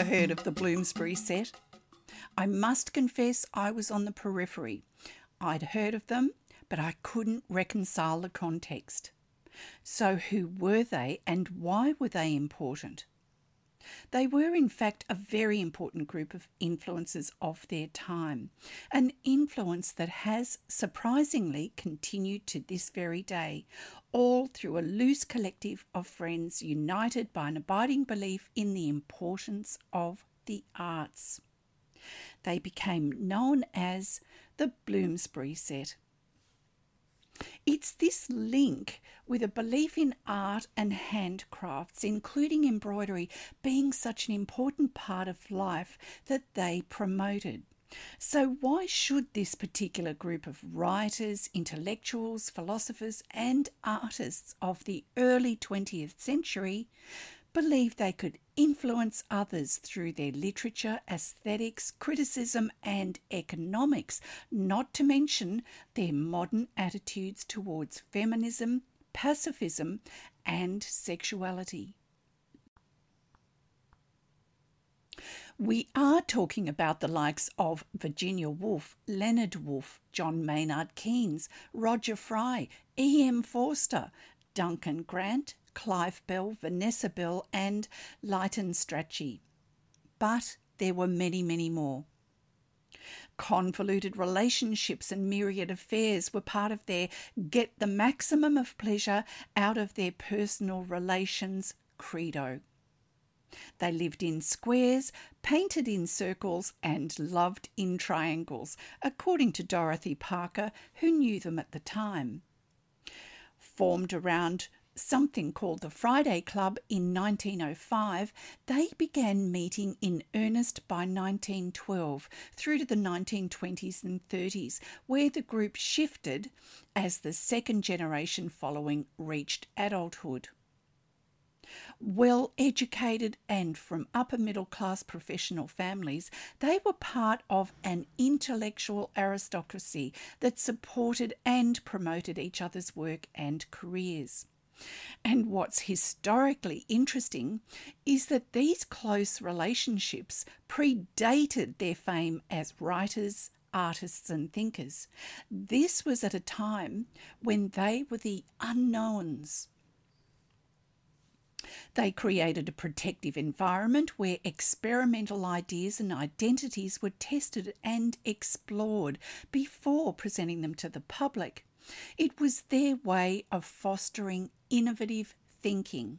also heard of the Bloomsbury set. I must confess I was on the periphery. I'd heard of them, but I couldn't reconcile the context. So who were they and why were they important? They were in fact a very important group of influencers of their time, an influence that has surprisingly continued to this very day, all through a loose collective of friends united by an abiding belief in the importance of the arts. They became known as the Bloomsbury set. It's this link with a belief in art and handcrafts, including embroidery, being such an important part of life that they promoted. So why should this particular group of writers, intellectuals, philosophers and artists of the early 20th century believe they could influence others through their literature, aesthetics, criticism and economics, not to mention their modern attitudes towards feminism, pacifism and sexuality? We are talking about the likes of Virginia Woolf, Leonard Woolf, John Maynard Keynes, Roger Fry, E.M. Forster, Duncan Grant, Clive Bell, Vanessa Bell and Lytton Strachey. But there were many, many more. Convoluted relationships and myriad affairs were part of their get the maximum of pleasure out of their personal relations credo. They lived in squares, painted in circles and loved in triangles, according to Dorothy Parker, who knew them at the time. Formed around something called the Friday Club in 1905, they began meeting in earnest by 1912 through to the 1920s and 30s, where the group shifted as the second generation following reached adulthood. Well-educated and from upper-middle-class professional families, they were part of an intellectual aristocracy that supported and promoted each other's work and careers. And what's historically interesting is that these close relationships predated their fame as writers, artists and thinkers. This was at a time when they were the unknowns. They created a protective environment where experimental ideas and identities were tested and explored before presenting them to the public. It was their way of fostering innovative thinking.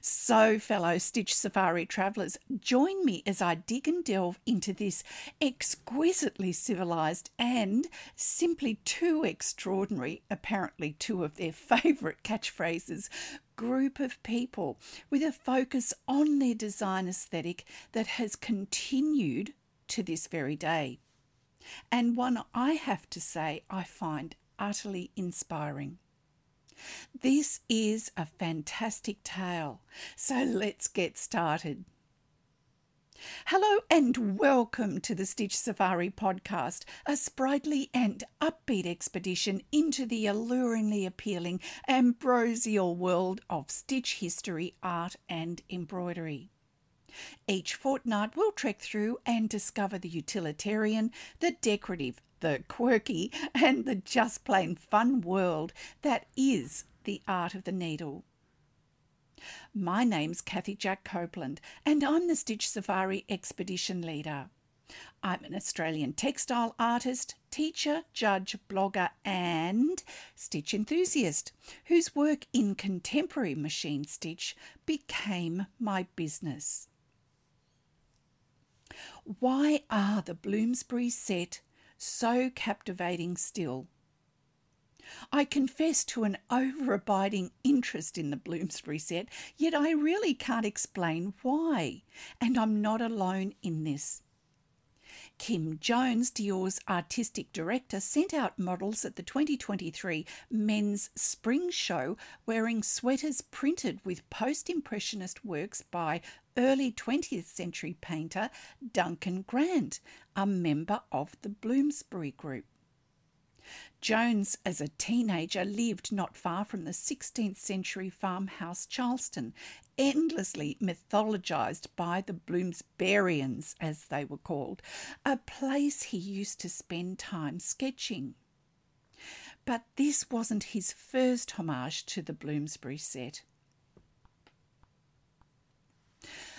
So, fellow Stitch Safari travellers, join me as I dig and delve into this exquisitely civilised and simply too extraordinary, apparently two of their favourite catchphrases, group of people with a focus on their design aesthetic that has continued to this very day. And one I have to say I find utterly inspiring. This is a fantastic tale, so let's get started. Hello and welcome to the Stitch Safari podcast, a sprightly and upbeat expedition into the alluringly appealing ambrosial world of stitch history, art and embroidery. Each fortnight we'll trek through and discover the utilitarian, the decorative, the quirky and the just plain fun world that is the art of the needle. My name's Cathy Jack Copeland and I'm the Stitch Safari Expedition Leader. I'm an Australian textile artist, teacher, judge, blogger and stitch enthusiast whose work in contemporary machine stitch became my business. Why are the Bloomsbury set so captivating still? I confess to an overabiding interest in the Bloomsbury set, yet I really can't explain why, and I'm not alone in this. Kim Jones, Dior's artistic director, sent out models at the 2023 Men's Spring Show wearing sweaters printed with post-impressionist works by early 20th century painter Duncan Grant, a member of the Bloomsbury Group. Jones, as a teenager, lived not far from the 16th century farmhouse Charleston, endlessly mythologised by the Bloomsburians, as they were called, a place he used to spend time sketching. But this wasn't his first homage to the Bloomsbury set.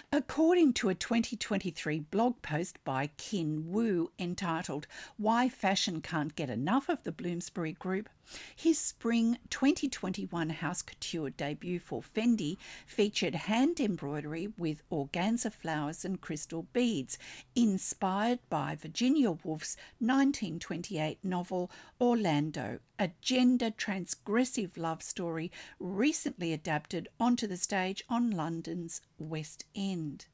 According to a 2023 blog post by Kin Woo entitled "Why Fashion Can't Get Enough of the Bloomsbury Group," his spring 2021 house couture debut for Fendi featured hand embroidery with organza flowers and crystal beads, inspired by Virginia Woolf's 1928 novel Orlando, a gender-transgressive love story recently adapted onto the stage on London's West End.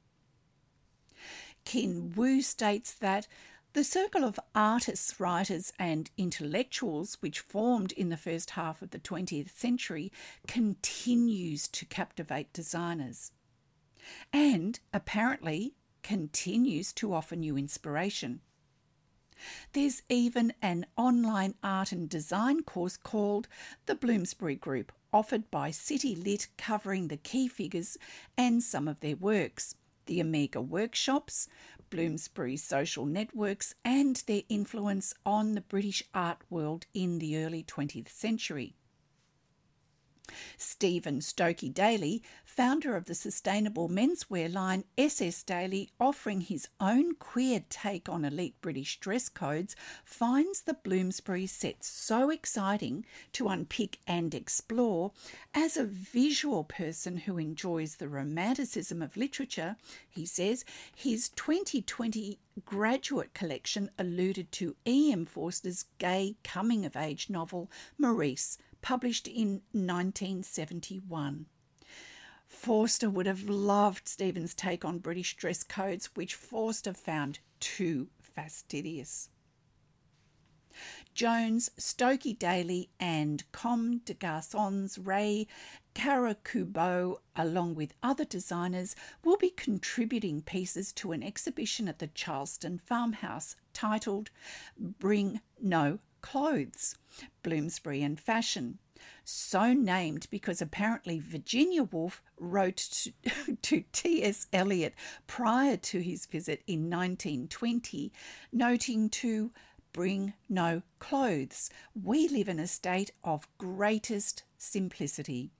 Kin Woo states that the circle of artists, writers and intellectuals which formed in the first half of the 20th century continues to captivate designers and apparently continues to offer new inspiration. There's even an online art and design course called The Bloomsbury Group, offered by City Lit, covering the key figures and some of their works, the Omega Workshops, Bloomsbury social networks and their influence on the British art world in the early 20th century. Stephen Stokey Daly, founder of the sustainable menswear line SS Daly, offering his own queer take on elite British dress codes, finds the Bloomsbury set so exciting to unpick and explore. As a visual person who enjoys the romanticism of literature, he says his 2020 graduate collection alluded to E.M. Forster's gay coming-of-age novel Maurice, published in 1971. Forster would have loved Stephen's take on British dress codes, which Forster found too fastidious. Jones, Stokey Daly and Comme des Garçons' Rei Kawakubo, along with other designers, will be contributing pieces to an exhibition at the Charleston Farmhouse titled "Bring No Clothes, Bloomsbury and Fashion," so named because apparently Virginia Woolf wrote to T.S. Eliot prior to his visit in 1920, noting to "bring no clothes. We live in a state of greatest simplicity."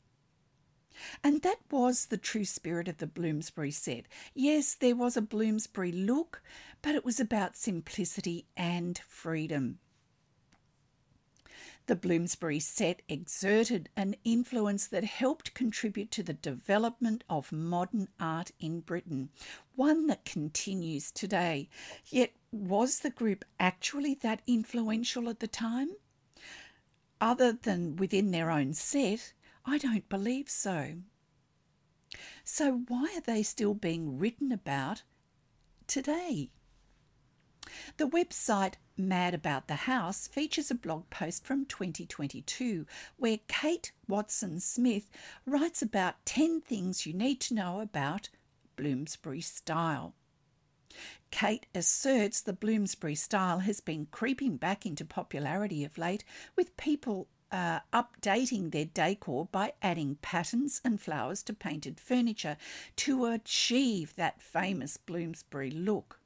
And that was the true spirit of the Bloomsbury set. Yes, there was a Bloomsbury look, but it was about simplicity and freedom. The Bloomsbury set exerted an influence that helped contribute to the development of modern art in Britain, one that continues today. Yet, was the group actually that influential at the time? Other than within their own set, I don't believe so. So why are they still being written about today? The website Mad About the House features a blog post from 2022 where Kate Watson-Smith writes about 10 things you need to know about Bloomsbury style. Kate asserts the Bloomsbury style has been creeping back into popularity of late, with people updating their decor by adding patterns and flowers to painted furniture to achieve that famous Bloomsbury look.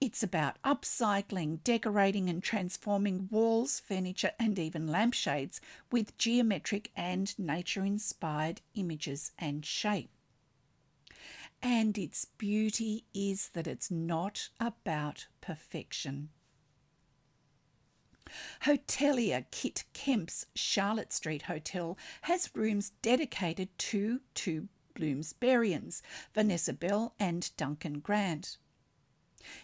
It's about upcycling, decorating and transforming walls, furniture and even lampshades with geometric and nature-inspired images and shape. And its beauty is that it's not about perfection. Hotelier Kit Kemp's Charlotte Street Hotel has rooms dedicated to two Bloomsburians, Vanessa Bell and Duncan Grant.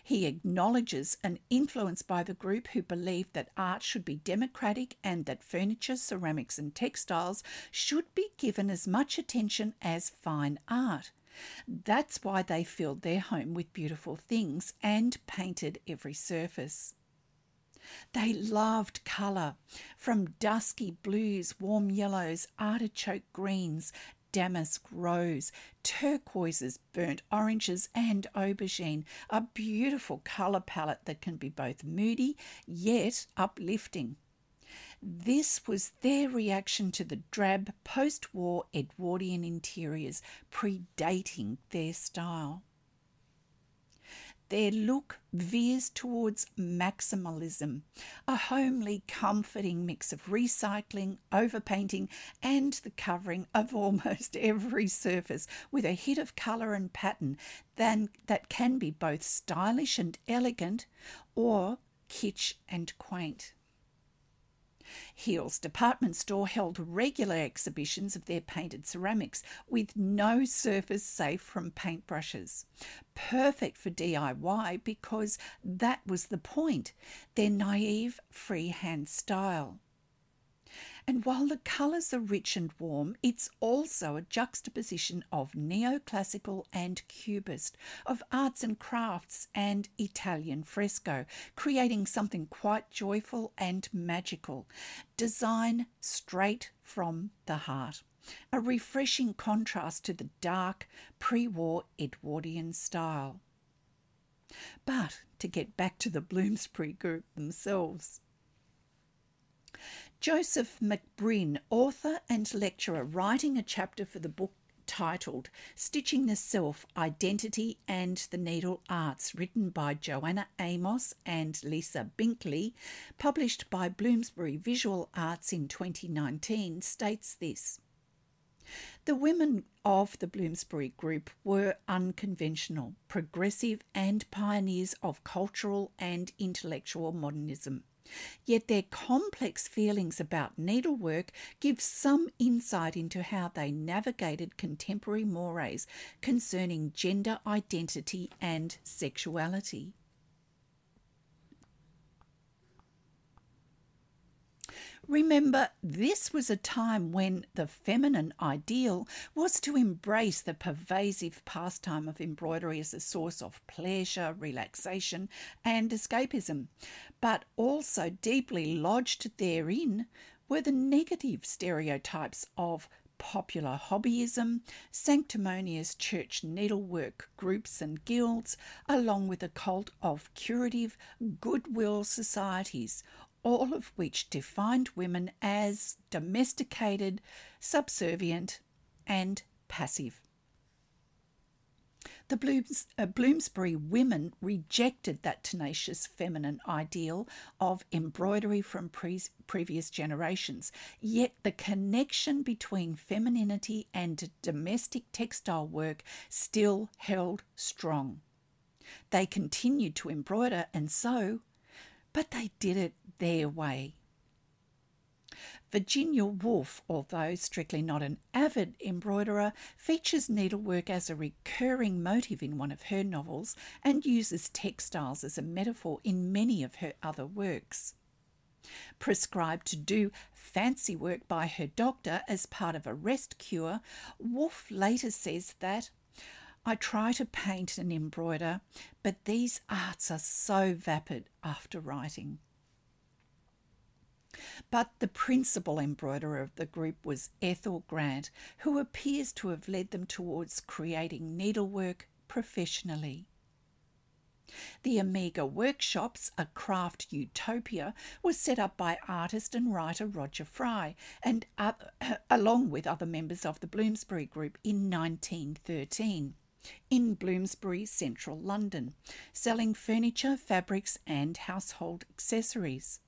He acknowledges an influence by the group, who believed that art should be democratic and that furniture, ceramics and textiles should be given as much attention as fine art. That's why they filled their home with beautiful things and painted every surface. They loved colour, from dusky blues, warm yellows, artichoke greens, damask rose, turquoises, burnt oranges and aubergine, a beautiful colour palette that can be both moody yet uplifting. This was their reaction to the drab post-war Edwardian interiors predating their style. Their look veers towards maximalism, a homely, comforting mix of recycling, overpainting, and the covering of almost every surface with a hit of colour and pattern that can be both stylish and elegant or kitsch and quaint. Heal's department store held regular exhibitions of their painted ceramics with no surface safe from paintbrushes. Perfect for DIY because that was the point, their naive freehand style. And while the colours are rich and warm, it's also a juxtaposition of neoclassical and cubist, of arts and crafts and Italian fresco, creating something quite joyful and magical. Design straight from the heart, a refreshing contrast to the dark pre-war Edwardian style. But to get back to the Bloomsbury Group themselves. Joseph McBrinn, author and lecturer, writing a chapter for the book titled Stitching the Self, Identity and the Needle Arts, written by Joanna Amos and Lisa Binkley, published by Bloomsbury Visual Arts in 2019, states this. The women of the Bloomsbury Group were unconventional, progressive and pioneers of cultural and intellectual modernism. Yet their complex feelings about needlework give some insight into how they navigated contemporary mores concerning gender identity and sexuality. Remember, this was a time when the feminine ideal was to embrace the pervasive pastime of embroidery as a source of pleasure, relaxation, and escapism. But also deeply lodged therein were the negative stereotypes of popular hobbyism, sanctimonious church needlework groups and guilds, along with a cult of curative goodwill societies, all of which defined women as domesticated, subservient, and passive. The Bloomsbury women rejected that tenacious feminine ideal of embroidery from previous generations, yet the connection between femininity and domestic textile work still held strong. They continued to embroider and sew, but they did it their way. Virginia Woolf, although strictly not an avid embroiderer, features needlework as a recurring motive in one of her novels and uses textiles as a metaphor in many of her other works. Prescribed to do fancy work by her doctor as part of a rest cure, Woolf later says that, I try to paint and embroider, but these arts are so vapid after writing. But the principal embroiderer of the group was Ethel Grant, who appears to have led them towards creating needlework professionally. The Omega Workshops, a craft utopia, was set up by artist and writer Roger Fry, and along with other members of the Bloomsbury Group in 1913. In Bloomsbury, central London, selling furniture, fabrics and household accessories.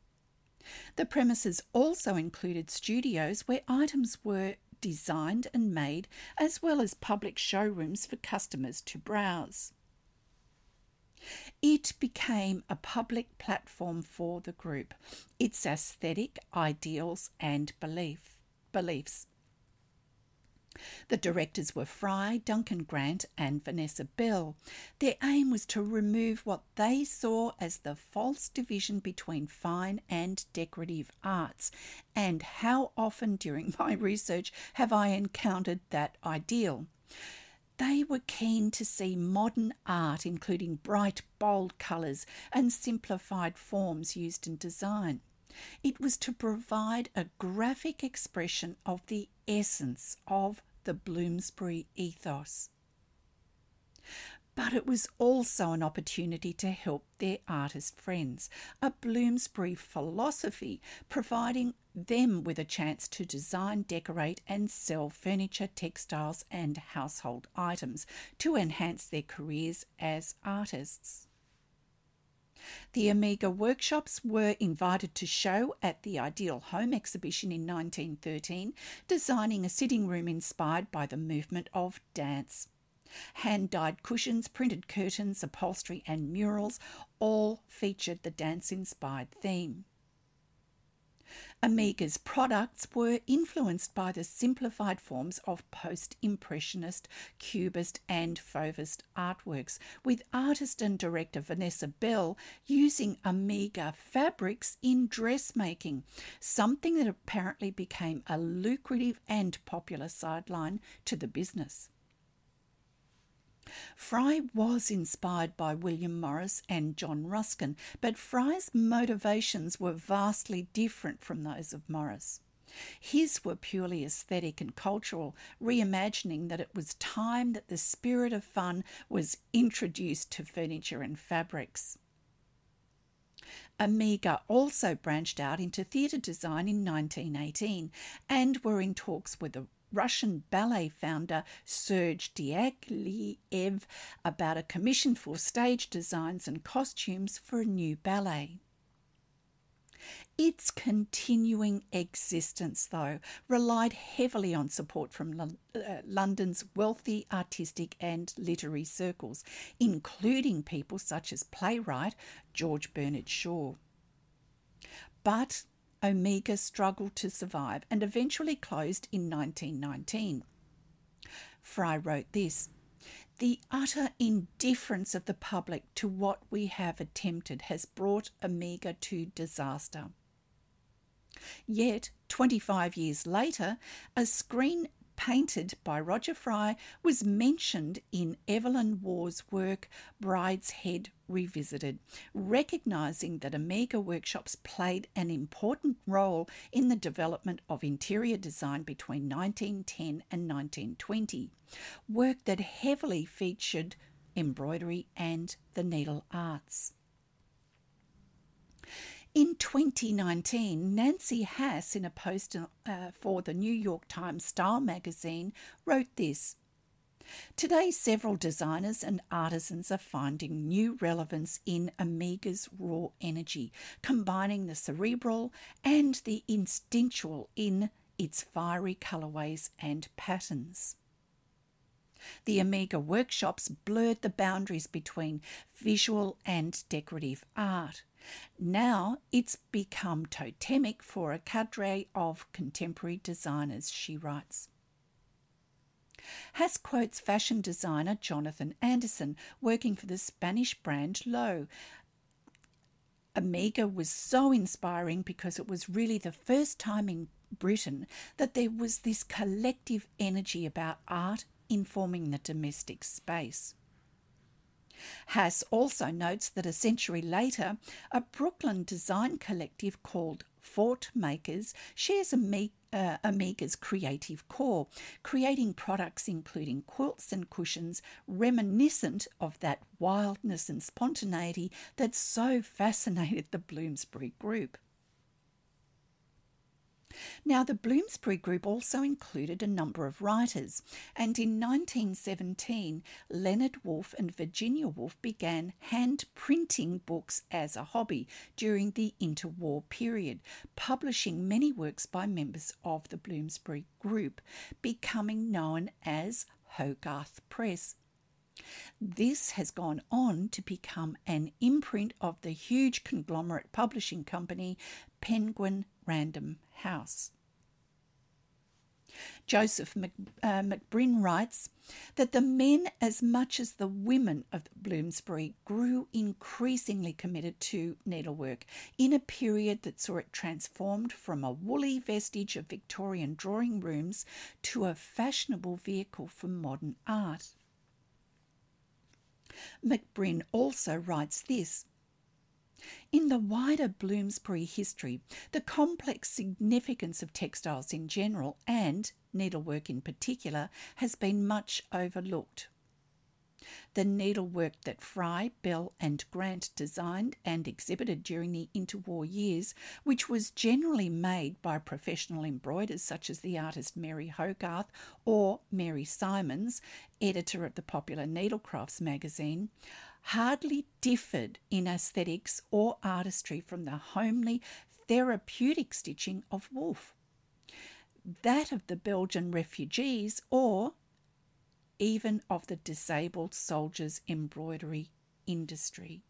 The premises also included studios where items were designed and made, as well as public showrooms for customers to browse. It became a public platform for the group, its aesthetic, ideals and beliefs. The directors were Fry, Duncan Grant and Vanessa Bell. Their aim was to remove what they saw as the false division between fine and decorative arts. And how often during my research have I encountered that ideal? They were keen to see modern art, including bright, bold colours and simplified forms used in design. It was to provide a graphic expression of the essence of the Bloomsbury ethos. but it was also an opportunity to help their artist friends, a Bloomsbury philosophy providing them with a chance to design, decorate and sell furniture, textiles and household items to enhance their careers as artists. The Omega Workshops were invited to show at the Ideal Home exhibition in 1913, designing a sitting room inspired by the movement of dance. Hand-dyed cushions, printed curtains, upholstery and murals all featured the dance-inspired theme. Omega's products were influenced by the simplified forms of post-impressionist, cubist and fauvist artworks, with artist and director Vanessa Bell using Omega fabrics in dressmaking, something that apparently became a lucrative and popular sideline to the business. Fry was inspired by William Morris and John Ruskin, but Fry's motivations were vastly different from those of Morris. His were purely aesthetic and cultural, reimagining that it was time that the spirit of fun was introduced to furniture and fabrics. Omega also branched out into theatre design in 1918 and were in talks with the Russian ballet founder Serge Diaghilev about a commission for stage designs and costumes for a new ballet. Its continuing existence, though, relied heavily on support from London's wealthy artistic and literary circles, including people such as playwright George Bernard Shaw. But Omega struggled to survive and eventually closed in 1919. Fry wrote this: "The utter indifference of the public to what we have attempted has brought Omega to disaster. Yet, 25 years later, a screen painted by Roger Fry was mentioned in Evelyn Waug's work Bride's Head Revisited, recognising that Omega Workshops played an important role in the development of interior design between 1910 and 1920, work that heavily featured embroidery and the needle arts." In 2019, Nancy Haas, in a post for the New York Times Style magazine, wrote this: "Today, several designers and artisans are finding new relevance in Omega's raw energy, combining the cerebral and the instinctual in its fiery colorways and patterns." The Omega Workshops blurred the boundaries between visual and decorative art. Now it's become totemic for a cadre of contemporary designers, she writes. Haas quotes fashion designer Jonathan Anderson, working for the Spanish brand Loewe. Omega was so inspiring because it was really the first time in Britain that there was this collective energy about art informing the domestic space. Haas also notes that a century later, a Brooklyn design collective called Fort Makers shares Omega's creative core, creating products including quilts and cushions reminiscent of that wildness and spontaneity that so fascinated the Bloomsbury Group. Now, the Bloomsbury Group also included a number of writers, and in 1917, Leonard Woolf and Virginia Woolf began hand-printing books as a hobby during the interwar period, publishing many works by members of the Bloomsbury Group, becoming known as Hogarth Press. This has gone on to become an imprint of the huge conglomerate publishing company Penguin Random House. Joseph McBrinn writes that the men as much as the women of Bloomsbury grew increasingly committed to needlework in a period that saw it transformed from a woolly vestige of Victorian drawing rooms to a fashionable vehicle for modern art. McBrinn also writes this: "In the wider Bloomsbury history, the complex significance of textiles in general and needlework in particular has been much overlooked. The needlework that Fry, Bell and Grant designed and exhibited during the interwar years, which was generally made by professional embroiders such as the artist Mary Hogarth or Mary Simons, editor of the popular Needlecrafts magazine, hardly differed in aesthetics or artistry from the homely, therapeutic stitching of Woolf. That of the Belgian refugees or even of the disabled soldiers' embroidery industry.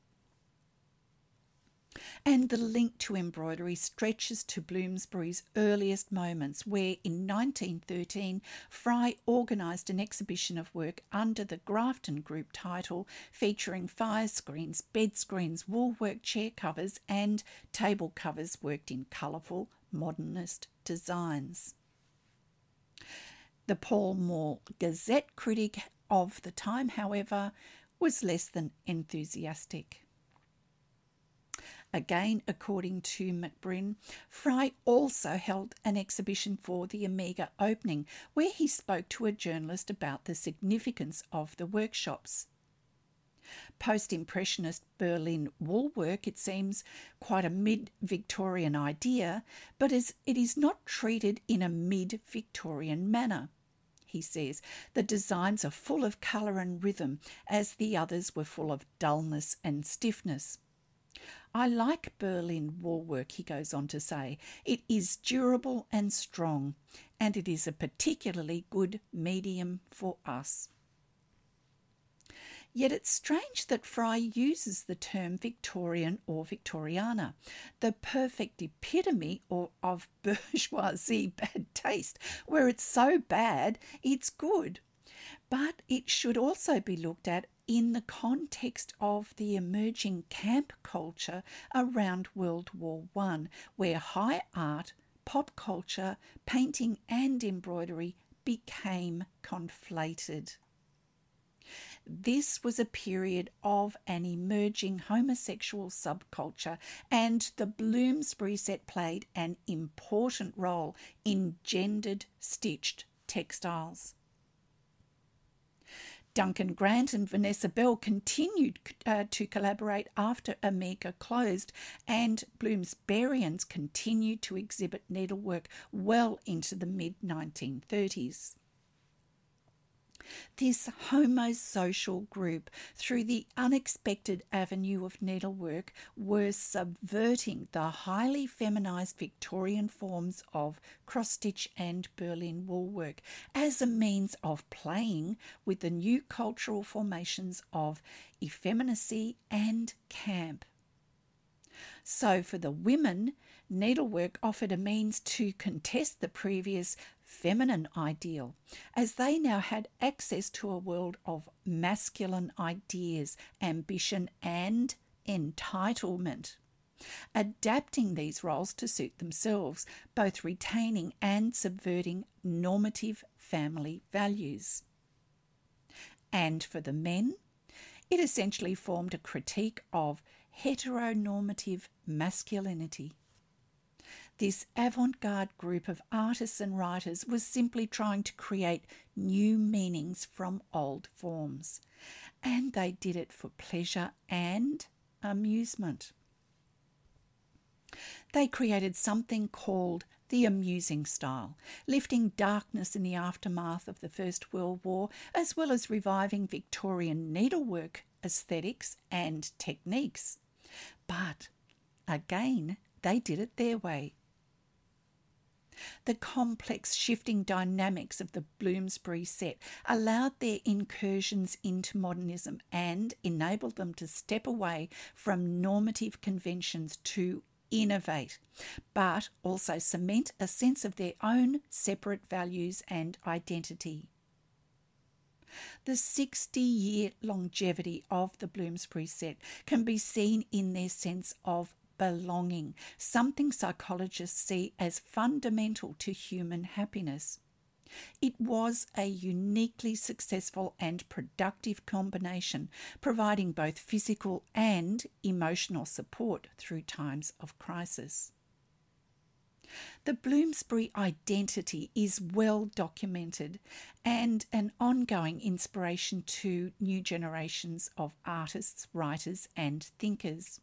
And the link to embroidery stretches to Bloomsbury's earliest moments, where in 1913 Fry organised an exhibition of work under the Grafton Group title, featuring fire screens, bed screens, woolwork chair covers and table covers worked in colourful modernist designs. The Pall Mall Gazette critic of the time, however, was less than enthusiastic. Again, according to McBrinn, Fry also held an exhibition for the Omega opening, where he spoke to a journalist about the significance of the workshops. Post-Impressionist Berlin wool work, it seems, quite a mid-Victorian idea, but as it is not treated in a mid-Victorian manner. He says, the designs are full of colour and rhythm, as the others were full of dullness and stiffness. I like Berlin wool work, he goes on to say. It is durable and strong, and it is a particularly good medium for us. Yet it's strange that Fry uses the term Victorian or Victoriana, the perfect epitome of bourgeoisie bad taste, where it's so bad it's good. But it should also be looked at in the context of the emerging camp culture around World War I, where high art, pop culture, painting and embroidery became conflated. This was a period of an emerging homosexual subculture, and the Bloomsbury set played an important role in gendered stitched textiles. Duncan Grant and Vanessa Bell continued to collaborate after Omega closed, and Bloomsburians continued to exhibit needlework well into the mid-1930s. This homosocial group, through the unexpected avenue of needlework, were subverting the highly feminised Victorian forms of cross-stitch and Berlin wool work as a means of playing with the new cultural formations of effeminacy and camp. So for the women, needlework offered a means to contest the previous feminine ideal, as they now had access to a world of masculine ideas, ambition and entitlement, adapting these roles to suit themselves, both retaining and subverting normative family values. And for the men, it essentially formed a critique of heteronormative masculinity. This avant-garde group of artists and writers was simply trying to create new meanings from old forms, and they did it for pleasure and amusement. They created something called the amusing style, lifting darkness in the aftermath of the First World War, as well as reviving Victorian needlework aesthetics and techniques. But, again, they did it their way. The complex shifting dynamics of the Bloomsbury set allowed their incursions into modernism and enabled them to step away from normative conventions to innovate, but also cement a sense of their own separate values and identity. The 60-year longevity of the Bloomsbury set can be seen in their sense of belonging, something psychologists see as fundamental to human happiness. It was a uniquely successful and productive combination, providing both physical and emotional support through times of crisis. The Bloomsbury identity is well documented and an ongoing inspiration to new generations of artists, writers and thinkers.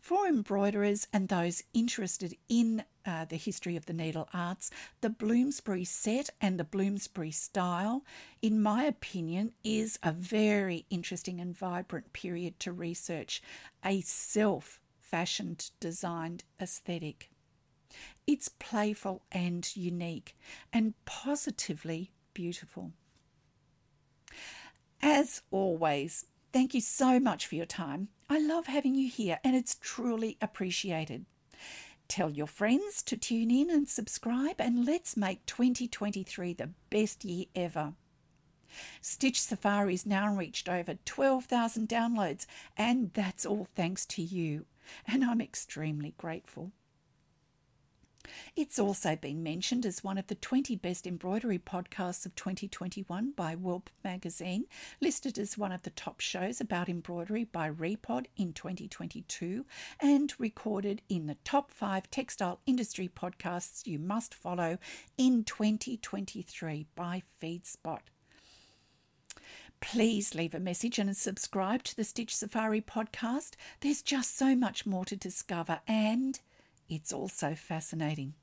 For embroiderers and those interested in the history of the needle arts, the Bloomsbury set and the Bloomsbury style, in my opinion, is a very interesting and vibrant period to research, a self-fashioned, designed aesthetic. It's playful and unique and positively beautiful. As always, thank you so much for your time. I love having you here and it's truly appreciated. Tell your friends to tune in and subscribe and let's make 2023 the best year ever. Stitch Safari's now reached over 12,000 downloads and that's all thanks to you, and I'm extremely grateful. It's also been mentioned as one of the 20 best embroidery podcasts of 2021 by Warp Magazine, listed as one of the top shows about embroidery by Repod in 2022, and recorded in the top 5 textile industry podcasts you must follow in 2023 by FeedSpot. Please leave a message and subscribe to the Stitch Safari podcast. There's just so much more to discover and it's also fascinating.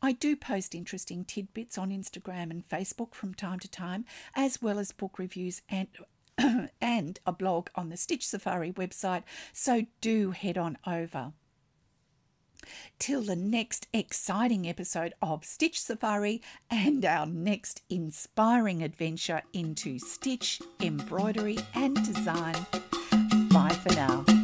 I do post interesting tidbits on Instagram and Facebook from time to time, as well as book reviews and, a blog on the Stitch Safari website, so do head on over. Till the next exciting episode of Stitch Safari and our next inspiring adventure into stitch, embroidery and design. Bye for now.